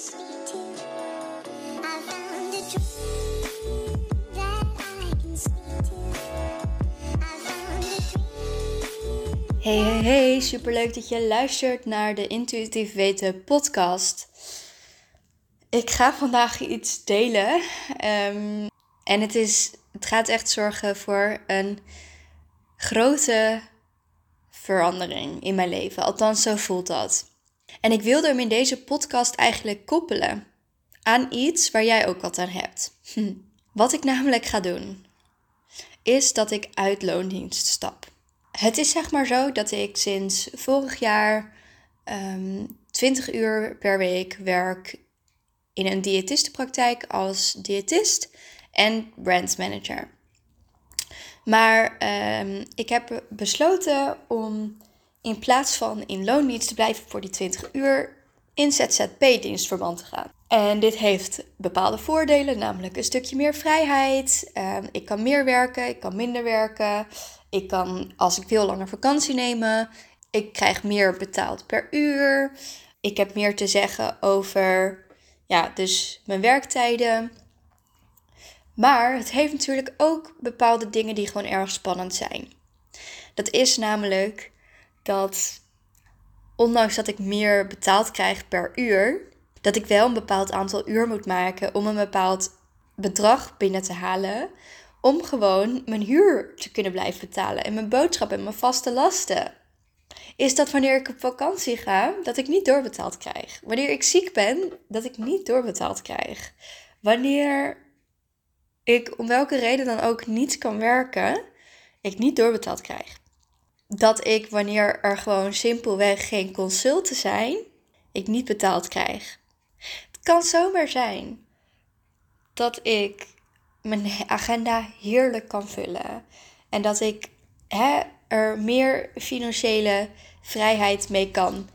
Hey, hey, hey, superleuk dat je luistert naar de Intuïtief Weten podcast. Ik ga vandaag iets delen en het gaat echt zorgen voor een grote verandering in mijn leven. Althans, zo voelt dat. En ik wilde hem in deze podcast eigenlijk koppelen aan iets waar jij ook wat aan hebt. Wat ik namelijk ga doen, is dat ik uit loondienst stap. Het is zeg maar zo dat ik sinds vorig jaar 20 uur per week werk in een diëtistenpraktijk als diëtist en brandmanager. Maar ik heb besloten om in plaats van in loondienst te blijven voor die 20 uur in ZZP-dienstverband te gaan. En dit heeft bepaalde voordelen, namelijk een stukje meer vrijheid. Ik kan meer werken, ik kan minder werken. Ik kan, als ik wil, langer vakantie nemen. Ik krijg meer betaald per uur. Ik heb meer te zeggen over dus mijn werktijden. Maar het heeft natuurlijk ook bepaalde dingen die gewoon erg spannend zijn. Dat is namelijk dat, ondanks dat ik meer betaald krijg per uur, dat ik wel een bepaald aantal uur moet maken om een bepaald bedrag binnen te halen, om gewoon mijn huur te kunnen blijven betalen en mijn boodschap en mijn vaste lasten. Is dat wanneer ik op vakantie ga, dat ik niet doorbetaald krijg. Wanneer ik ziek ben, dat ik niet doorbetaald krijg. Wanneer ik om welke reden dan ook niet kan werken, ik niet doorbetaald krijg. Dat ik, wanneer er gewoon simpelweg geen consulten zijn, ik niet betaald krijg. Het kan zomaar zijn dat ik mijn agenda heerlijk kan vullen. En dat ik er meer financiële vrijheid mee kan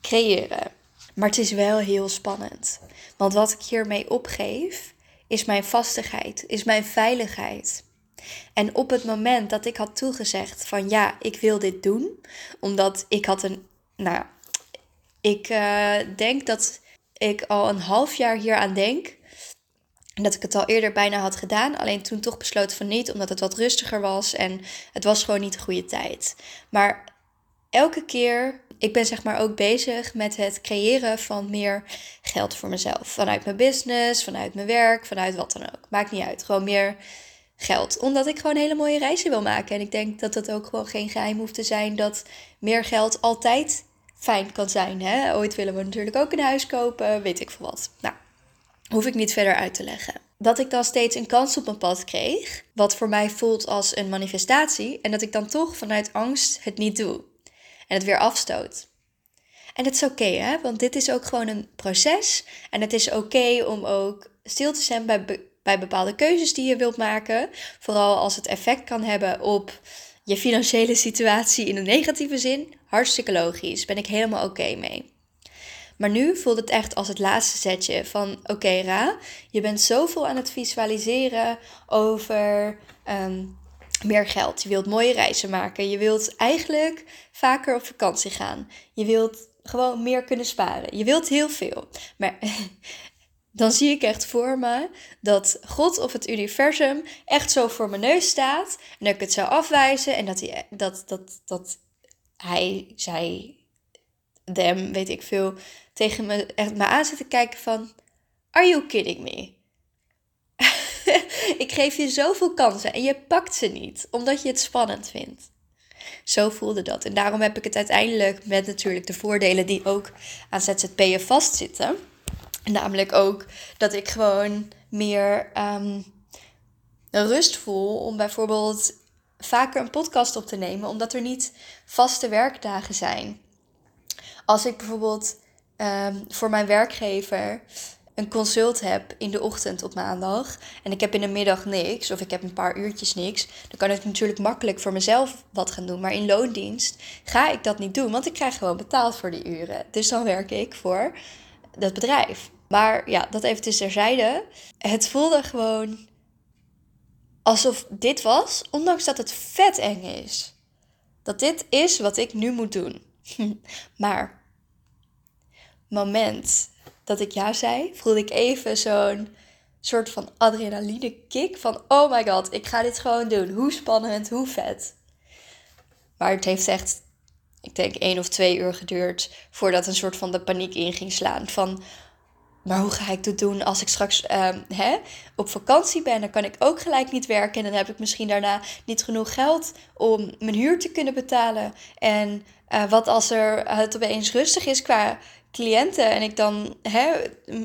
creëren. Maar het is wel heel spannend. Want wat ik hiermee opgeef, is mijn vastigheid, is mijn veiligheid. En op het moment dat ik had toegezegd van ja, ik wil dit doen. Omdat ik had ik denk dat ik al een half jaar hieraan denk. En dat ik het al eerder bijna had gedaan. Alleen toen toch besloten van niet. Omdat het wat rustiger was. En het was gewoon niet de goede tijd. Maar elke keer. Ik ben zeg maar ook bezig met het creëren van meer geld voor mezelf. Vanuit mijn business. Vanuit mijn werk. Vanuit wat dan ook. Maakt niet uit. Gewoon meer geld. Omdat ik gewoon hele mooie reizen wil maken. En ik denk dat dat ook gewoon geen geheim hoeft te zijn. Dat meer geld altijd fijn kan zijn. Hè? Ooit willen we natuurlijk ook een huis kopen. Weet ik veel wat. Nou. Hoef ik niet verder uit te leggen. Dat ik dan steeds een kans op mijn pad kreeg, wat voor mij voelt als een manifestatie, en dat ik dan toch vanuit angst het niet doe en het weer afstoot. En dat is oké, hè? Want dit is ook gewoon een proces en het is oké om ook stil te zijn bij bepaalde keuzes die je wilt maken, vooral als het effect kan hebben op je financiële situatie in een negatieve zin. Hartstikke logisch, ben ik helemaal oké mee. Maar nu voelt het echt als het laatste setje van oké, Ra, je bent zoveel aan het visualiseren over meer geld. Je wilt mooie reizen maken. Je wilt eigenlijk vaker op vakantie gaan. Je wilt gewoon meer kunnen sparen. Je wilt heel veel. Maar dan zie ik echt voor me dat God of het universum echt zo voor mijn neus staat. En dat ik het zou afwijzen en dat hij, zij, them, weet ik veel, tegen me echt maar aan zitten kijken van, are you kidding me? Ik geef je zoveel kansen en je pakt ze niet, omdat je het spannend vindt. Zo voelde dat. En daarom heb ik het uiteindelijk met natuurlijk de voordelen die ook aan ZZP'en vastzitten. Namelijk ook dat ik gewoon meer rust voel om bijvoorbeeld vaker een podcast op te nemen, omdat er niet vaste werkdagen zijn. Als ik bijvoorbeeld voor mijn werkgever een consult heb in de ochtend op maandag en ik heb in de middag niks of ik heb een paar uurtjes niks, dan kan ik natuurlijk makkelijk voor mezelf wat gaan doen. Maar in loondienst ga ik dat niet doen, want ik krijg gewoon betaald voor die uren. Dus dan werk ik voor dat bedrijf. Maar ja, dat even terzijde. Het voelde gewoon alsof dit was, ondanks dat het vet eng is. Dat dit is wat ik nu moet doen. Maar moment dat ik ja zei, voelde ik even zo'n soort van adrenaline kick van oh my god, ik ga dit gewoon doen. Hoe spannend, hoe vet. Maar het heeft echt, ik denk 1 of 2 uur geduurd voordat een soort van de paniek in ging slaan van maar hoe ga ik dit doen als ik straks op vakantie ben? Dan kan ik ook gelijk niet werken. En dan heb ik misschien daarna niet genoeg geld om mijn huur te kunnen betalen. En wat als het opeens rustig is qua cliënten? En ik dan,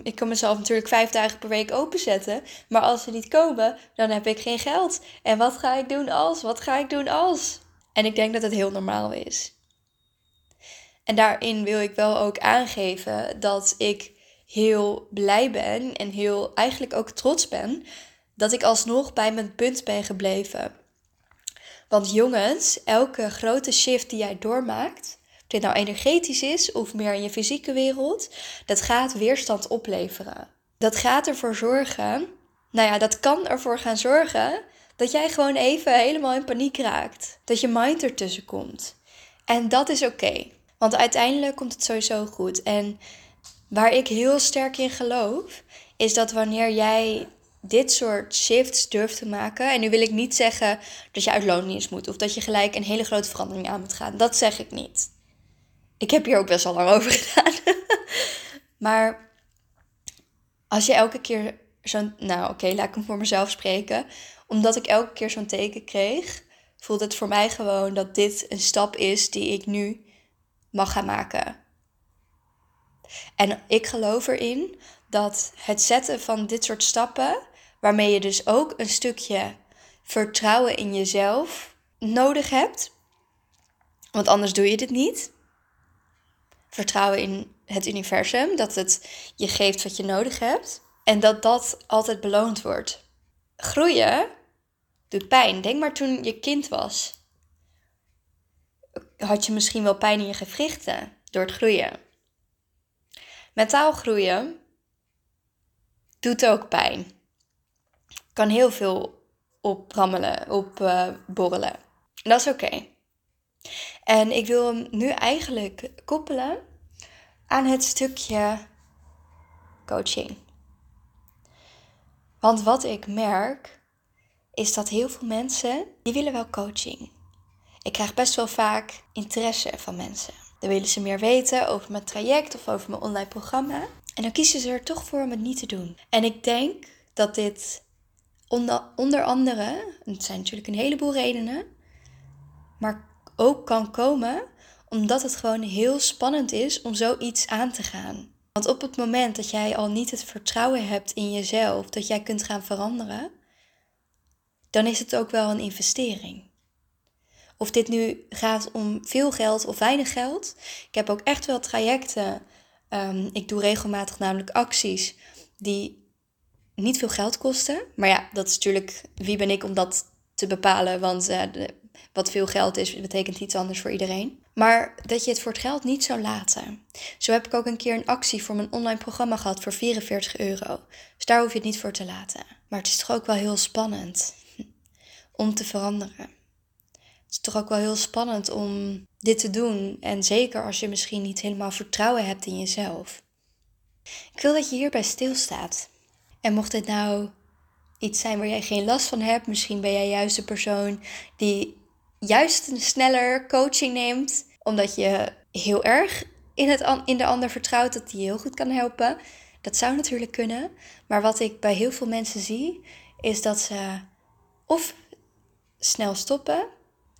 ik kan mezelf natuurlijk 5 dagen per week openzetten. Maar als ze niet komen, dan heb ik geen geld. En wat ga ik doen als? Wat ga ik doen als? En ik denk dat het heel normaal is. En daarin wil ik wel ook aangeven dat ik heel blij ben en heel eigenlijk ook trots ben dat ik alsnog bij mijn punt ben gebleven. Want jongens, elke grote shift die jij doormaakt, of dit nou energetisch is of meer in je fysieke wereld, dat gaat weerstand opleveren. Dat gaat ervoor zorgen, dat kan ervoor gaan zorgen dat jij gewoon even helemaal in paniek raakt. Dat je mind ertussen komt. En dat is oké, want uiteindelijk komt het sowieso goed. En waar ik heel sterk in geloof, is dat wanneer jij dit soort shifts durft te maken, en nu wil ik niet zeggen dat je uit loondienst moet, of dat je gelijk een hele grote verandering aan moet gaan. Dat zeg ik niet. Ik heb hier ook best al lang over gedaan. Maar als je elke keer zo'n... laat ik hem voor mezelf spreken. Omdat ik elke keer zo'n teken kreeg, voelde het voor mij gewoon dat dit een stap is die ik nu mag gaan maken. En ik geloof erin dat het zetten van dit soort stappen, waarmee je dus ook een stukje vertrouwen in jezelf nodig hebt. Want anders doe je dit niet. Vertrouwen in het universum, dat het je geeft wat je nodig hebt. En dat dat altijd beloond wordt. Groeien doet pijn. Denk maar toen je kind was. Had je misschien wel pijn in je gewrichten door het groeien. Mentaal groeien doet ook pijn. Kan heel veel opborrelen. En dat is oké. En ik wil hem nu eigenlijk koppelen aan het stukje coaching. Want wat ik merk is dat heel veel mensen, die willen wel coaching. Ik krijg best wel vaak interesse van mensen. Dan willen ze meer weten over mijn traject of over mijn online programma. En dan kiezen ze er toch voor om het niet te doen. En ik denk dat dit onder andere, en het zijn natuurlijk een heleboel redenen, maar ook kan komen omdat het gewoon heel spannend is om zoiets aan te gaan. Want op het moment dat jij al niet het vertrouwen hebt in jezelf, dat jij kunt gaan veranderen, dan is het ook wel een investering. Of dit nu gaat om veel geld of weinig geld. Ik heb ook echt wel trajecten. Ik doe regelmatig namelijk acties die niet veel geld kosten. Maar ja, dat is natuurlijk... Wie ben ik om dat te bepalen? Want wat veel geld is, betekent iets anders voor iedereen. Maar dat je het voor het geld niet zou laten. Zo heb ik ook een keer een actie voor mijn online programma gehad voor €44. Dus daar hoef je het niet voor te laten. Maar het is toch ook wel heel spannend om te veranderen. Het is toch ook wel heel spannend om dit te doen. En zeker als je misschien niet helemaal vertrouwen hebt in jezelf. Ik wil dat je hierbij stilstaat. En mocht dit nou iets zijn waar jij geen last van hebt. Misschien ben jij juist de persoon die juist een sneller coaching neemt. Omdat je heel erg in de ander vertrouwt dat die je heel goed kan helpen. Dat zou natuurlijk kunnen. Maar wat ik bij heel veel mensen zie is dat ze of snel stoppen,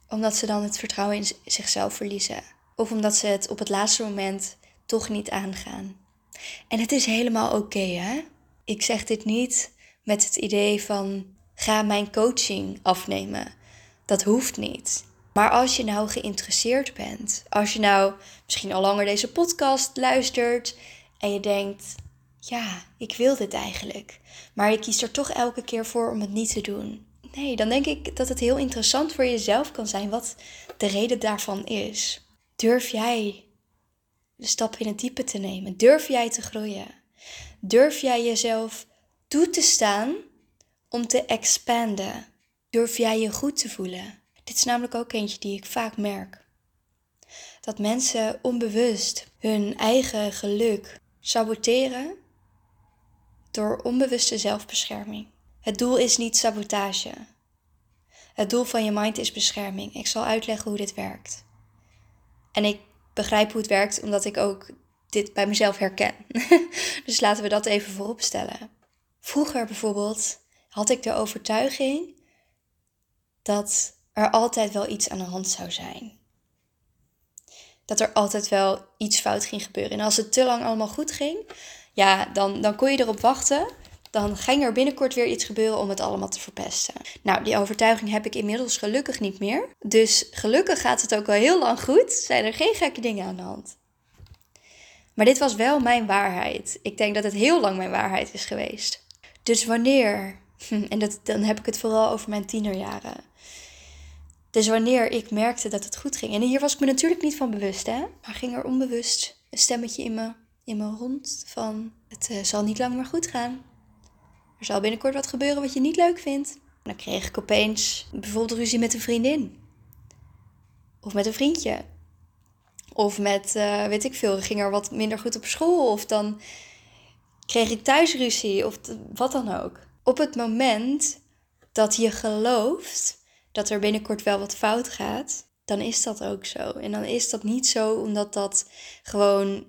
omdat ze dan het vertrouwen in zichzelf verliezen. Of omdat ze het op het laatste moment toch niet aangaan. En het is helemaal oké, hè? Ik zeg dit niet met het idee van ga mijn coaching afnemen. Dat hoeft niet. Maar als je nou geïnteresseerd bent. Als je nou misschien al langer deze podcast luistert. En je denkt, ja, ik wil dit eigenlijk. Maar ik kies er toch elke keer voor om het niet te doen. Nee, dan denk ik dat het heel interessant voor jezelf kan zijn wat de reden daarvan is. Durf jij de stap in het diepe te nemen? Durf jij te groeien? Durf jij jezelf toe te staan om te expanden? Durf jij je goed te voelen? Dit is namelijk ook eentje die ik vaak merk. Dat mensen onbewust hun eigen geluk saboteren door onbewuste zelfbescherming. Het doel is niet sabotage. Het doel van je mind is bescherming. Ik zal uitleggen hoe dit werkt. En ik begrijp hoe het werkt omdat ik ook dit bij mezelf herken. Dus laten we dat even voorop stellen. Vroeger bijvoorbeeld had ik de overtuiging dat er altijd wel iets aan de hand zou zijn. Dat er altijd wel iets fout ging gebeuren. En als het te lang allemaal goed ging, ja, dan kon je erop wachten. Dan ging er binnenkort weer iets gebeuren om het allemaal te verpesten. Nou, die overtuiging heb ik inmiddels gelukkig niet meer. Dus gelukkig gaat het ook wel heel lang goed. Zijn er geen gekke dingen aan de hand. Maar dit was wel mijn waarheid. Ik denk dat het heel lang mijn waarheid is geweest. Dus wanneer, en dan heb ik het vooral over mijn tienerjaren. Dus wanneer ik merkte dat het goed ging. En hier was ik me natuurlijk niet van bewust, hè. Maar ging er onbewust een stemmetje in me rond van... Het zal niet lang meer goed gaan. Er zal binnenkort wat gebeuren wat je niet leuk vindt. En dan kreeg ik opeens bijvoorbeeld ruzie met een vriendin. Of met een vriendje. Of met, weet ik veel, ging er wat minder goed op school. Of dan kreeg ik thuis ruzie. Of wat dan ook. Op het moment dat je gelooft dat er binnenkort wel wat fout gaat, dan is dat ook zo. En dan is dat niet zo omdat dat gewoon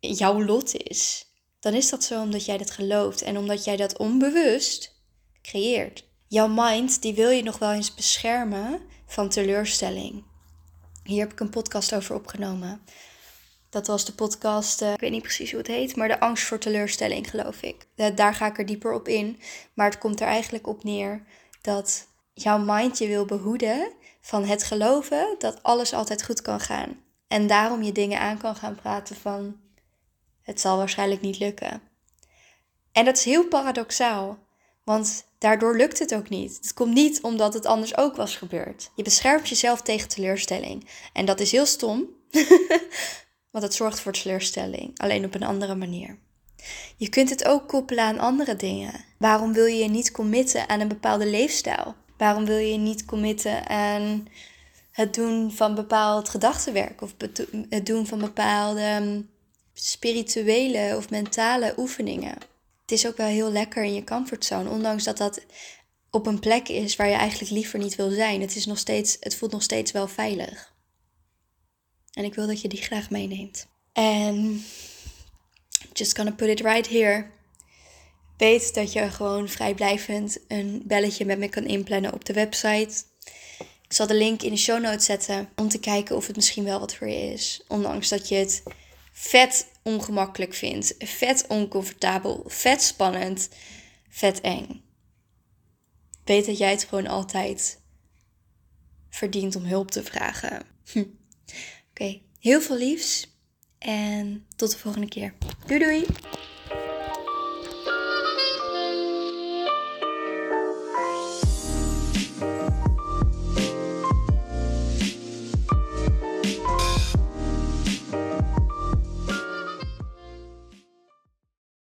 jouw lot is. Dan is dat zo omdat jij dat gelooft en omdat jij dat onbewust creëert. Jouw mind, die wil je nog wel eens beschermen van teleurstelling. Hier heb ik een podcast over opgenomen. Dat was de podcast, ik weet niet precies hoe het heet, maar de angst voor teleurstelling, geloof ik. Daar ga ik er dieper op in, maar het komt er eigenlijk op neer dat jouw mind je wil behoeden van het geloven dat alles altijd goed kan gaan. En daarom je dingen aan kan gaan praten van... Het zal waarschijnlijk niet lukken. En dat is heel paradoxaal. Want daardoor lukt het ook niet. Het komt niet omdat het anders ook was gebeurd. Je beschermt jezelf tegen teleurstelling. En dat is heel stom. Want het zorgt voor teleurstelling. Alleen op een andere manier. Je kunt het ook koppelen aan andere dingen. Waarom wil je je niet committen aan een bepaalde leefstijl? Waarom wil je je niet committen aan het doen van bepaald gedachtenwerk? Of het doen van bepaalde... spirituele of mentale oefeningen. Het is ook wel heel lekker in je comfortzone, ondanks dat dat op een plek is waar je eigenlijk liever niet wil zijn. Het voelt nog steeds wel veilig. En ik wil dat je die graag meeneemt. En just gonna put it right here. Weet dat je gewoon vrijblijvend een belletje met me kan inplannen op de website. Ik zal de link in de show notes zetten om te kijken of het misschien wel wat voor je is. Ondanks dat je het vet ongemakkelijk vindt, vet oncomfortabel, vet spannend, vet eng. Weet dat jij het gewoon altijd verdient om hulp te vragen. Oké, heel veel liefs en tot de volgende keer. Doei doei!